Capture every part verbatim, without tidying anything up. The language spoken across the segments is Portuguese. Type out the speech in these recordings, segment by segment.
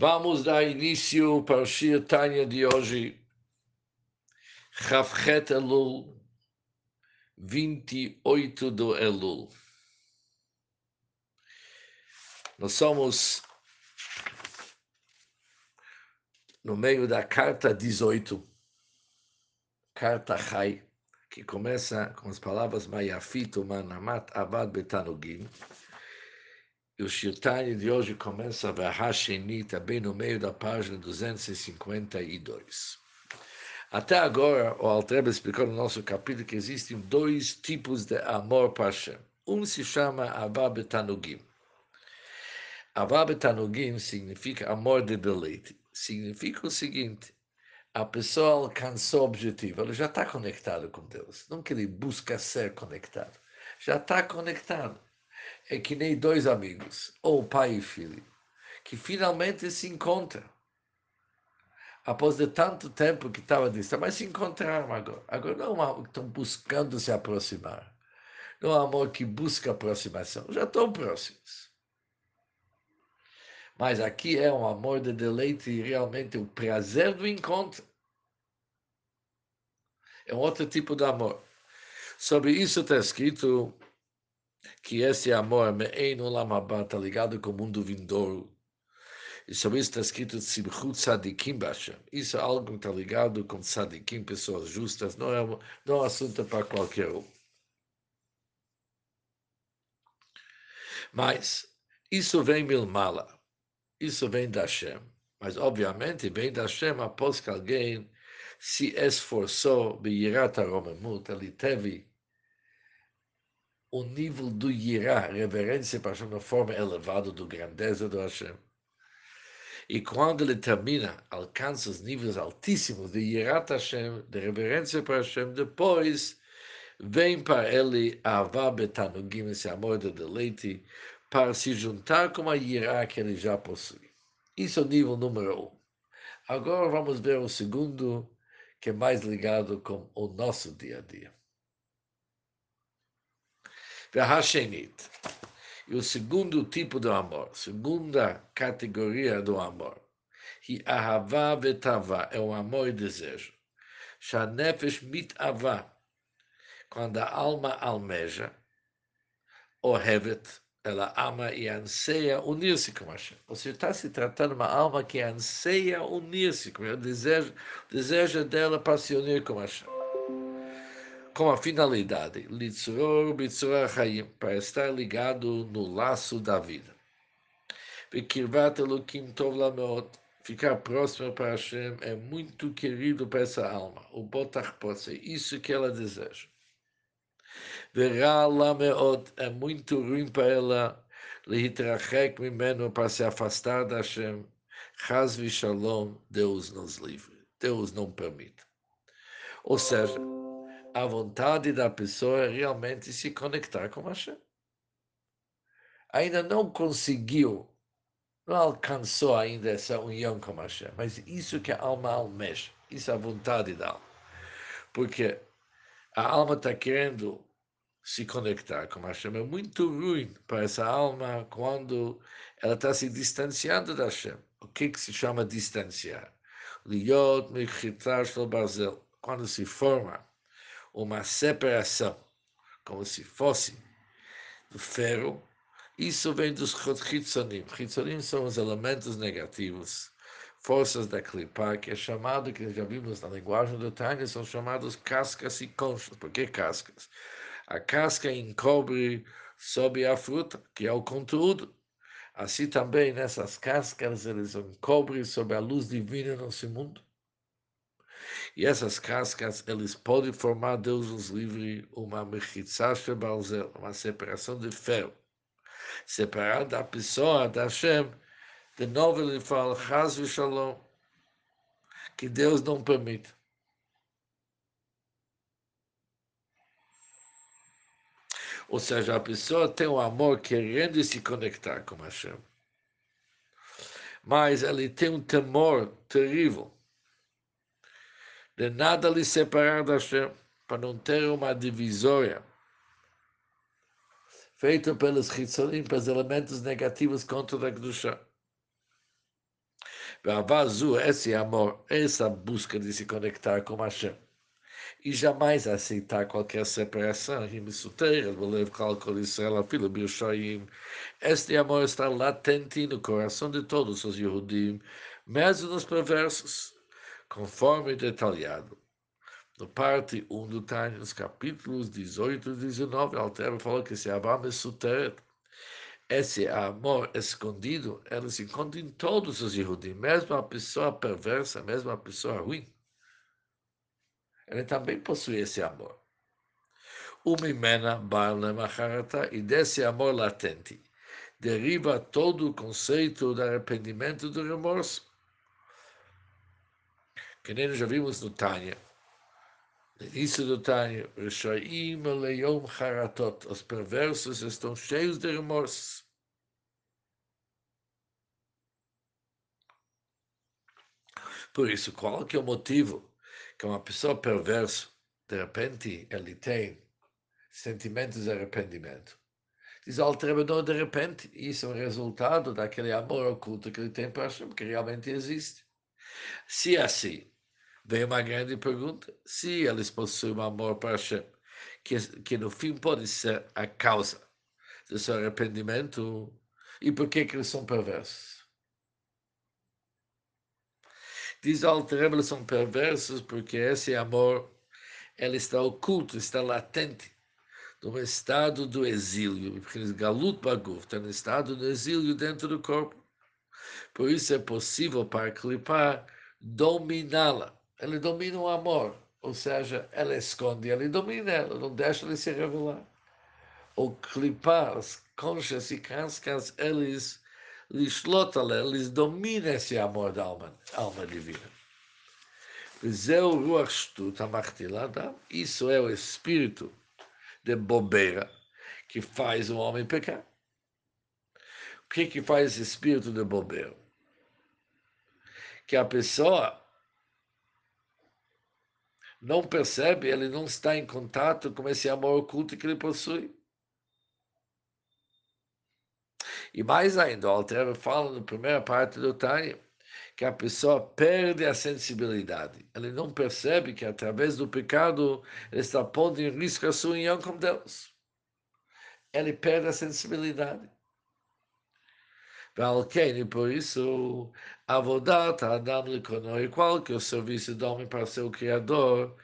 Vamos dar início para o Shir Tânia de hoje, Chavchet Elul, vinte e oito do Elul. Nós somos no meio da carta dezoito, carta Chai, que começa com as palavras Mayafito Manamat avad Betanogin. E o Shir Tânia de hoje começa a HaShinita, bem no meio da página duzentos e cinquenta e dois. Até agora, o Alter Rebbe explicou no nosso capítulo que existem dois tipos de amor para Hashem. Um se chama Avá Betano Gimes. Avá Betano Gimes significa amor de deleite. Significa o seguinte: a pessoa alcançou o objetivo, ela já está conectada com Deus. Não que ele busca ser conectado, já está conectado. É que nem dois amigos, ou pai e filho, que finalmente se encontram. Após de tanto tempo que estava distante, mas se encontraram agora. Agora não é amor que estão buscando se aproximar. Não é amor que busca aproximação. Já estão próximos. Mas aqui é um amor de deleite e realmente o prazer do encontro. É um outro tipo de amor. Sobre isso está escrito que esse amor está ligado com o mundo vindouro. E sobre isso está escrito tzadikim b'Hashem. Isso é algo que está ligado com tzadikim, pessoas justas. Não é, não é um assunto para qualquer um. Mas isso vem milmala. Isso vem da Hashem. Mas obviamente vem da Hashem após que alguém se esforçou Yirá, ele teve o nível do Yirá, reverência para Hashem, na forma elevada do grandeza do Hashem. E quando ele termina, alcança os níveis altíssimos de Yirá Hashem, de reverência para Hashem, depois vem para ele a Avá Betano Gimes, esse amor de deleite, para se juntar com a Yirá que ele já possui. Isso é o nível número um. Agora vamos ver o segundo, que é mais ligado com o nosso dia a dia. E o segundo tipo do amor, segunda categoria do amor, é o amor e desejo. Quando a alma almeja, ela ama e anseia unir-se com Hashem. Ou seja, está se tratando de uma alma que anseia unir-se com Hashem, o desejo dela para se unir com Hashem. Com a finalidade, para estar ligado no laço da vida. Ficar próximo para Hashem é muito querido para essa alma. O botar pode ser isso que ela deseja. É muito ruim para ela para se afastar da Hashem. Chaz vishalom, Deus nos livre. Deus não permite. Ou seja, a vontade da pessoa é realmente se conectar com Hashem. Ainda não conseguiu, não alcançou ainda essa união com Hashem, mas isso que a alma almeja, isso é a vontade da alma. Porque a alma está querendo se conectar com Hashem. É muito ruim para essa alma quando ela está se distanciando da Hashem. O que, que se chama distanciar? Liyot mikhitar shel Barzel. Quando se forma uma separação, como se fosse do ferro, isso vem dos Chitzonim. Chitzonim são os elementos negativos, forças da clipar, que é chamado, que já vimos na linguagem do Tânia, são chamados cascas e conchas. Por que cascas? A casca encobre sobre a fruta, que é o conteúdo. Assim também, nessas cascas, eles encobrem sobre a luz divina no nosso mundo. E essas cascas, eles podem formar, Deus nos livre, uma mechitzah shel Barzel, uma separação de ferro. Separar da pessoa, da Hashem, de novo ele fala, Chaz vishalom, que Deus não permite. Ou seja, a pessoa tem um amor querendo se conectar com Hashem. Mas ele tem um temor terrível de nada lhe separar da Hashem, para não ter uma divisória feita pelos Chitzonim, pelos elementos negativos contra a Gdushah. Bavá Azu, esse amor, essa busca de se conectar com Hashem. E jamais aceitar qualquer separação. Este amor está latente no coração de todos os Yehudim, mesmo nos perversos, conforme detalhado. No parte um do Tainos, capítulos dezoito e dezenove, Alter Rebbe falou que esse avodata soter, esse amor escondido, ele se encontra em todos os Yehudim, mesmo a pessoa perversa, mesmo a pessoa ruim. Ele também possui esse amor. E desse amor latente deriva todo o conceito do arrependimento e do remorso. Que nem já vimos no Tânia. No início do Tânia, os perversos estão cheios de remorso. Por isso, qual que é o motivo que uma pessoa perversa, de repente, ele tem sentimentos de arrependimento? Diz Alter Rebbe, não de repente, isso é um resultado daquele amor oculto que ele tem para Hashem, que realmente existe. Se assim, vem uma grande pergunta, se eles possuem um amor para Hashem, que, que no fim pode ser a causa do seu arrependimento, e por que, que eles são perversos? Diz Alter Rebbe, eles são perversos porque esse amor, ele está oculto, está latente, no estado do exílio, porque eles galut baguf, está no estado do exílio dentro do corpo. Por isso é possível para clipar dominá-la. Ele domina o amor, ou seja, ela esconde, ele domina ela, não deixa ele se revelar. O clipar, as conchas e cascas, eles... eles dominam esse amor da alma, alma divina. Isso é o espírito de bobeira que faz o homem pecar. O que, que faz esse espírito de bobeira? Que a pessoa não percebe, ele não está em contato com esse amor oculto que ele possui. E mais ainda, o Alter Rebbe fala na primeira parte do Tânia que a pessoa perde a sensibilidade. Ele não percebe que através do pecado ele está pondo em risco a sua união com Deus. Ele perde a sensibilidade. E por isso, avodata Adam igual que o serviço do homem para seu Criador,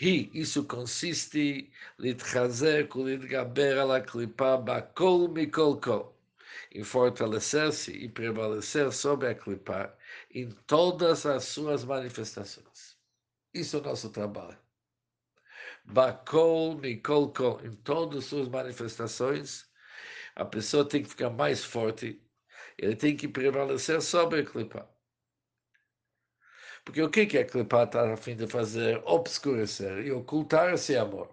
e isso consiste em trazer com a clipar bacol micolcó, em fortalecer-se e prevalecer sobre a clipar em todas as suas manifestações. Isso é o nosso trabalho. Bacol micolcó, em todas as suas manifestações, a pessoa tem que ficar mais forte, ele tem que prevalecer sobre a clipar. Porque o que, que a clipar está a fim de fazer? Obscurecer e ocultar esse amor.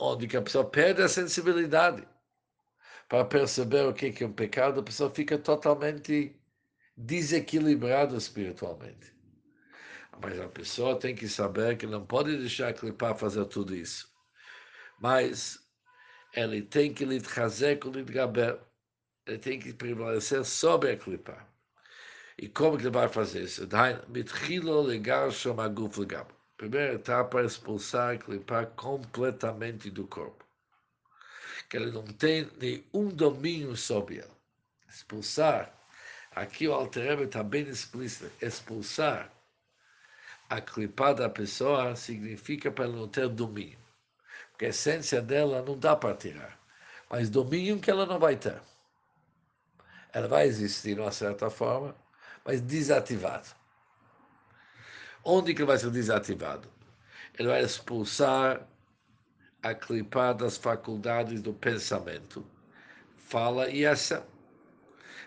Onde que a pessoa perde a sensibilidade para perceber o que é um pecado, a pessoa fica totalmente desequilibrada espiritualmente. Mas a pessoa tem que saber que não pode deixar a clipar fazer tudo isso. Mas ele tem que lhe trazer com lhe gaber, ele tem que prevalecer sobre a clipar. E como que ele vai fazer isso? Primeira etapa é expulsar a clipar completamente do corpo. Que ele não tem nenhum domínio sobre ela. Expulsar. Aqui o Alter Rebbe está bem explícito. Expulsar a clipar da pessoa significa para ela não ter domínio. Porque a essência dela não dá para tirar. Mas domínio que ela não vai ter. Ela vai existir de uma certa forma, mas desativada. Onde que ele vai ser desativado? Ele vai expulsar a clipar das faculdades do pensamento. Fala e ação.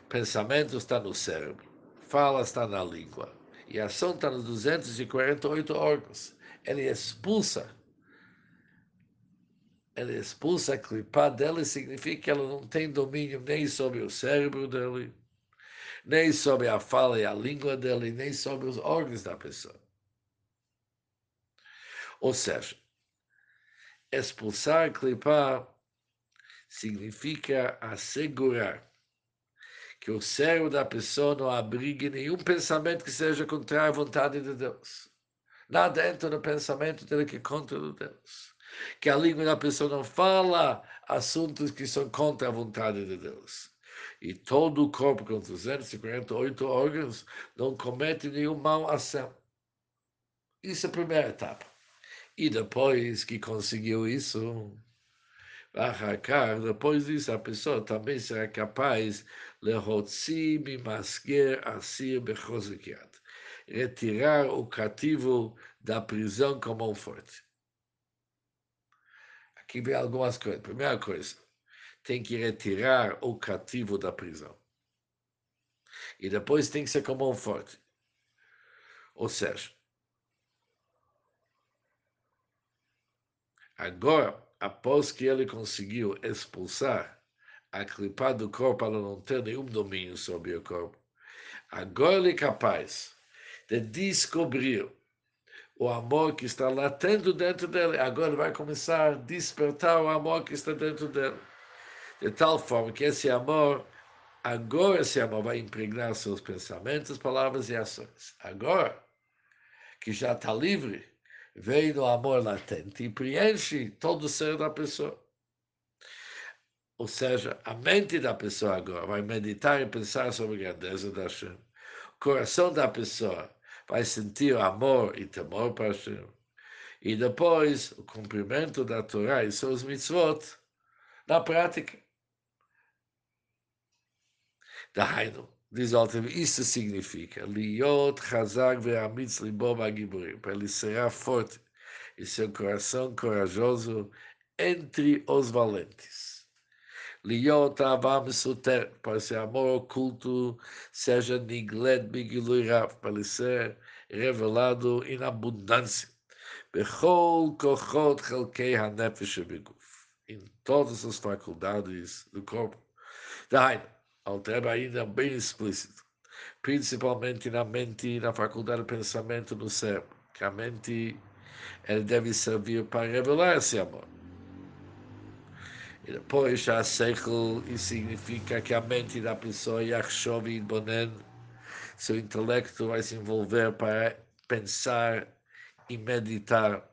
Pensamento está no cérebro. Fala está na língua. E ação está nos duzentos e quarenta e oito órgãos. Ele expulsa. Ele expulsa a clipar dela e significa que ela não tem domínio nem sobre o cérebro dele, nem sobre a fala e a língua dele, nem sobre os órgãos da pessoa. Ou seja, expulsar a clipar significa assegurar que o cérebro da pessoa não abrigue nenhum pensamento que seja contrário à vontade de Deus. Nada entra no pensamento dele que é contra o Deus. Que a língua da pessoa não fala assuntos que são contra a vontade de Deus. E todo o corpo, com duzentos e quarenta e oito órgãos, não comete nenhuma mal ação. Isso é a primeira etapa. E depois que conseguiu isso, depois disso, a pessoa também será capaz de retirar o cativo da prisão com mão forte. Aqui vem algumas coisas. Primeira coisa, tem que retirar o cativo da prisão. E depois tem que ser com mão forte. Ou seja, agora, após que ele conseguiu expulsar a clipar do corpo, ela não tem nenhum domínio sobre o corpo. Agora ele é capaz de descobrir o amor que está latendo dentro dele. Agora ele vai começar a despertar o amor que está dentro dele. De tal forma que esse amor, agora esse amor vai impregnar seus pensamentos, palavras e ações. Agora, que já está livre, vem no amor latente e preenche todo o ser da pessoa. Ou seja, a mente da pessoa agora vai meditar e pensar sobre a grandeza da Hashem. O coração da pessoa vai sentir amor e temor para Hashem. E depois, o cumprimento da Torá e seus mitzvot na prática. Da Heidu. Diz o Alter Rebbe, isso significa Liyot chazak ve'amitz libo ba'giburim, para ele será forte e seu coração corajoso entre os valentes. Liotavam soter, para seu amor oculto seja niglet b'gilui rav, para ele ser revelado em abundância. Bechol Kochot helkei hanep v'shebeguf, em todas as faculdades do corpo. Daí, Alter Rebbe ainda bem explícito, principalmente na mente, na faculdade do pensamento no cérebro, que a mente ela deve servir para revelar esse amor. E depois, a século, isso significa que a mente da pessoa, Yakshavi e Bonen, seu intelecto vai se envolver para pensar e meditar,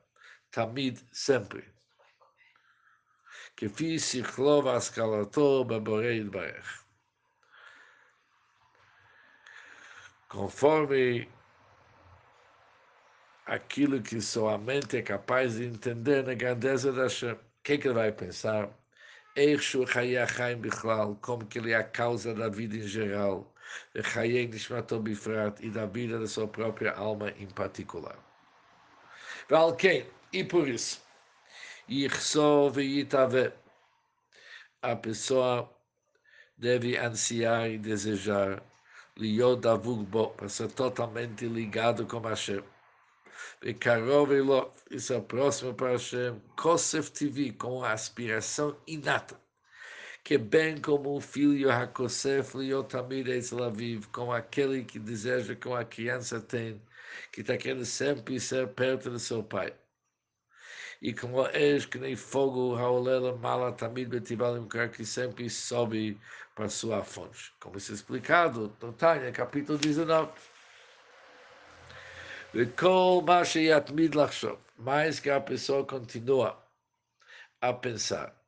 tamid, sempre. Que fiz sichlo v'askalato beborei itbarech. Conforme aquilo que sua mente é capaz de entender na grandeza da Hashem. O que, que ele vai pensar? Eixo haia haim bichlal, como que ele é a causa da vida em geral, e da vida da sua própria alma em particular. E por isso, a pessoa deve ansiar e desejar para ser totalmente ligado com Hashem. E ser próximo para Hashem, com uma aspiração inata, que bem como o filho com aquele que deseja que uma criança tem, que está querendo sempre ser perto do seu pai. E como és que nem fogo, que sempre sobe para sua fonte. Como isso é explicado no Tânia, capítulo dezenove. Mas que a pessoa continua a pensar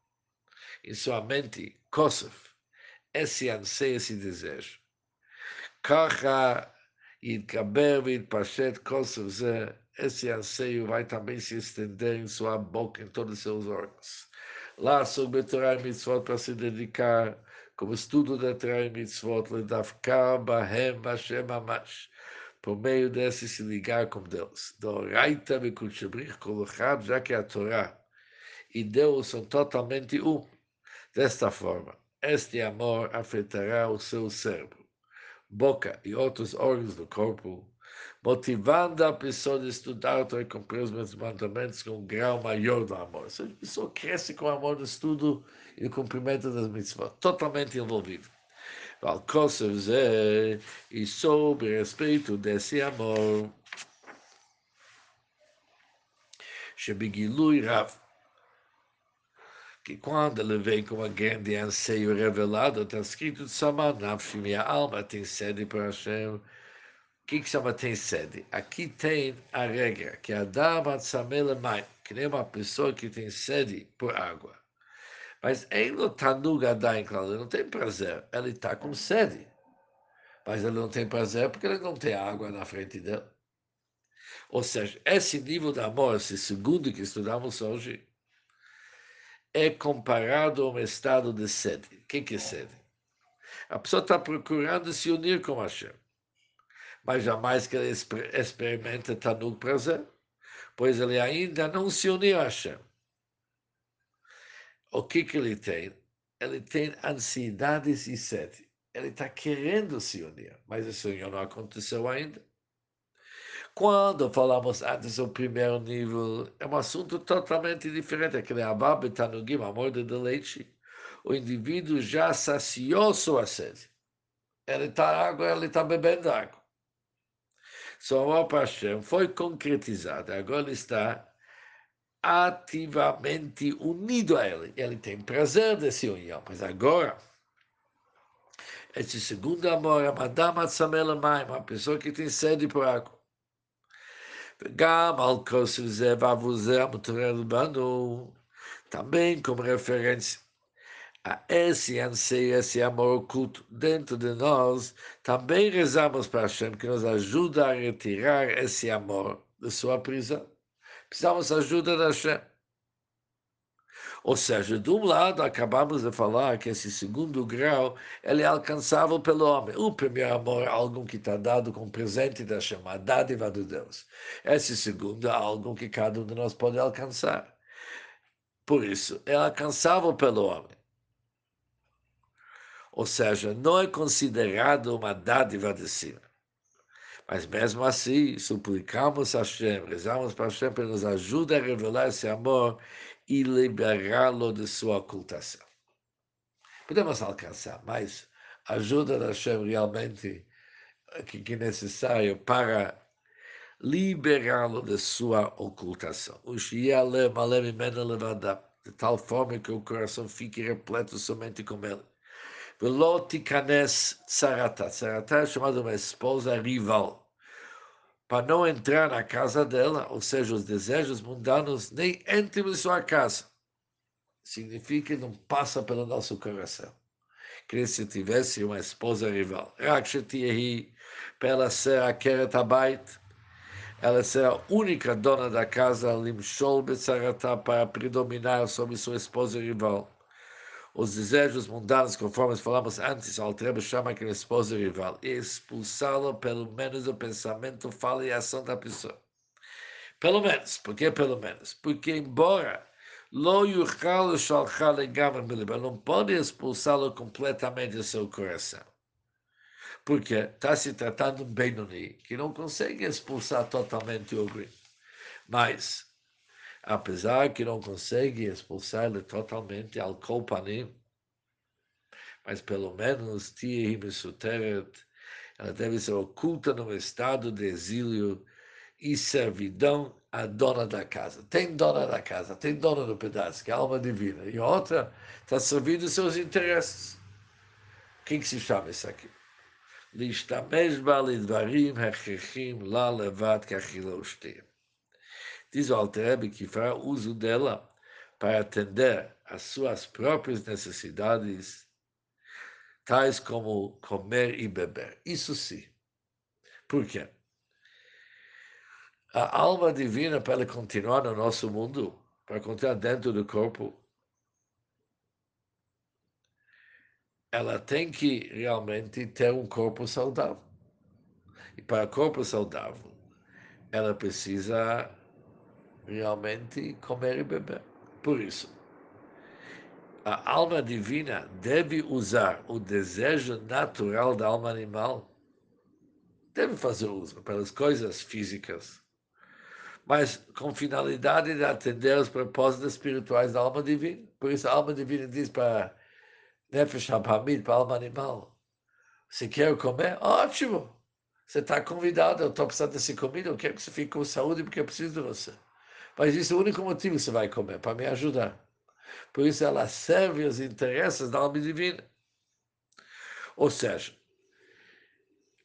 em sua mente, esse anseio, esse desejo. Esse anseio vai também se estender em sua boca, em todos os seus órgãos. Lá sobre a Torá e mitzvot, para se dedicar, como estudo da Torá e mitzvot, ledavka bahem Hashem amash, por meio desse se ligar com Deus. Doraita v'kutshebrich kolochad, já que a Torá e Deus são totalmente um. Desta forma, este amor afetará o seu cérebro, boca e outros órgãos do corpo, motivando a pessoa a estudar e cumprir os mandamentos com um grau maior do amor. A pessoa cresce com o amor do estudo e o cumprimento das mitzvot, totalmente envolvido. E sobre respeito desse amor, que quando ele vem com uma grande anseio revelado, está escrito Saman, minha alma tem sede para Hashem. O que que chama tem sede? Aqui tem a regra, que Adam atzamela mãe, que nem uma pessoa que tem sede por água. Mas ele não Tanuga Adain, claro, ele não tem prazer, ele está com sede. Mas ele não tem prazer porque ele não tem água na frente dele. Ou seja, esse nível de amor, esse segundo que estudamos hoje, é comparado a um estado de sede. O que, que é sede? A pessoa está procurando se unir com Hashem, mas jamais que ele experimenta está no prazer, pois ele ainda não se uniu a Hashem. O que, que ele tem? Ele tem ansiedades e sede. Ele está querendo se unir, mas esse união não aconteceu ainda. Quando falamos antes do primeiro nível, é um assunto totalmente diferente, aquele Avá Betano Gimes, a Morda de Leite. O indivíduo já saciou sua sede. Ele está água, ele está bebendo água. Sua amor para Hashem foi concretizada, agora ele está ativamente unido a ele. Ele tem prazer dessa união, mas agora, esse segundo amor é uma dama tzamela mayim, uma pessoa que tem sede por água. Também como referência a esse anseio, esse amor oculto dentro de nós, também rezamos para Hashem que nos ajuda a retirar esse amor de sua prisão. Precisamos da ajuda de Hashem. Ou seja, de um lado acabamos de falar que esse segundo grau ele é alcançável pelo homem. O primeiro amor é algo que está dado como presente da chamada dádiva de Deus. Esse segundo é algo que cada um de nós pode alcançar. Por isso, é alcançável pelo homem. Ou seja, não é considerado uma dádiva de cima. Mas mesmo assim, suplicamos a Hashem, rezamos para Hashem para nos ajudar a revelar esse amor e liberá-lo de sua ocultação. Podemos alcançar, mas a ajuda da Hashem realmente que é necessário para liberá-lo de sua ocultação. De tal forma que o coração fique repleto somente com ele. Tsaratá é chamada uma esposa rival. Para não entrar na casa dela, ou seja, os desejos mundanos nem entram em sua casa. Significa que não passa pelo nosso coração. Que se tivesse uma esposa rival, para ela ser a Keretabait, ela ser a única dona da casa, para predominar sobre sua esposa rival. Os desejos mundanos, conforme falamos antes, Alter Rebbe chama aquele esposo rival e expulsá-lo pelo menos do pensamento, fala e ação da pessoa. Pelo menos. Por que pelo menos? Porque embora não pode expulsá-lo completamente do seu coração. Porque está se tratando de um Benoni que não consegue expulsar totalmente o gringo. Mas apesar que não consegue expulsar ele totalmente al kol panim, mas pelo menos tia ela deve ser oculta num estado de exílio e servidão à dona da casa. Tem dona da casa, tem dona do pedaço, que é a alma divina, e outra está servindo seus interesses. O que, que se chama isso aqui? Lishtamesh ba lidvarim hechechim la levad kachiloshtim. Diz o Alter Rebbe que fará uso dela para atender às suas próprias necessidades, tais como comer e beber. Isso sim. Por quê? A alma divina, para ela continuar no nosso mundo, para continuar dentro do corpo, ela tem que realmente ter um corpo saudável. E para o corpo saudável, ela precisa realmente comer e beber. Por isso, a alma divina deve usar o desejo natural da alma animal, deve fazer uso pelas coisas físicas, mas com finalidade de atender os propósitos espirituais da alma divina. Por isso, a alma divina diz para Nefesh HaPamid, para a alma animal, se quer comer, ótimo, você está convidado, eu estou precisando dessa comida, eu quero que você fique com saúde porque eu preciso de você. Mas isso é o único motivo que você vai comer, para me ajudar. Por isso ela serve os interesses da alma divina. Ou seja,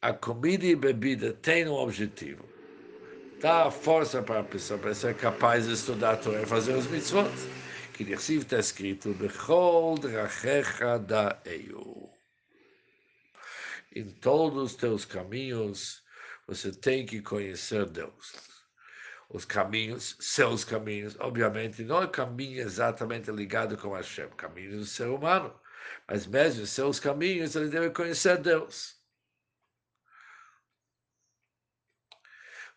a comida e a bebida têm um objetivo. Dá a força para a pessoa, para ser capaz de estudar a Torá e fazer os mitzvot. Que Nirsiv está escrito, Bechol drachecha daeu. Em todos os teus caminhos, você tem que conhecer Deus. Os caminhos, seus caminhos, obviamente, não é caminho exatamente ligado com Hashem, caminho do ser humano. Mas mesmo os seus caminhos, ele deve conhecer Deus.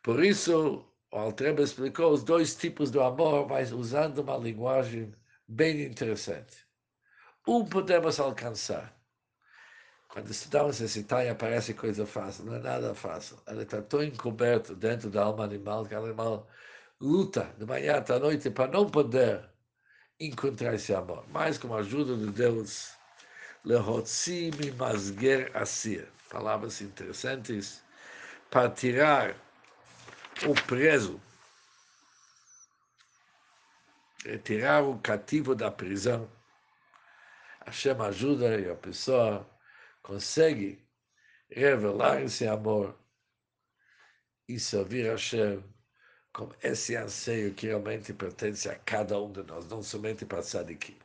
Por isso, o Alter Rebbe explicou os dois tipos do amor, mas usando uma linguagem bem interessante. Um podemos alcançar. Quando estudamos esse Tânia, parece coisa fácil, não é nada fácil. Ela está tão encoberta dentro da alma animal, que o animal luta de manhã até à noite para não poder encontrar esse amor. Mas com a ajuda de Deus, lehotzi mimazger asir. Palavras interessantes para tirar o preso, retirar o cativo da prisão. Hashem ajuda e a pessoa consegue revelar esse amor e servir a Hashem com esse anseio que realmente pertence a cada um de nós, não somente para Tzadikim.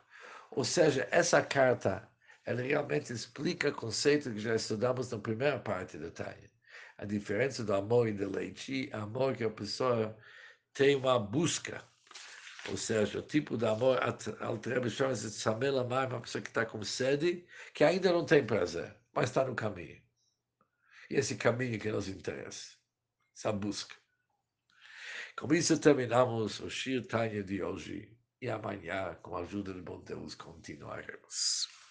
Ou seja, essa carta, ela realmente explica o conceito que já estudamos na primeira parte do Tânia. A diferença do amor e do leite, amor que a pessoa tem uma busca. Ou seja, o tipo de amor, Alter Rebbe chama-se Tzamel Amar, uma pessoa que está com sede, que ainda não tem prazer, mas está no caminho. E esse caminho que nos interessa, essa busca. Com isso terminamos o Shir Tânia de hoje e amanhã, com a ajuda do bom Deus, continuaremos.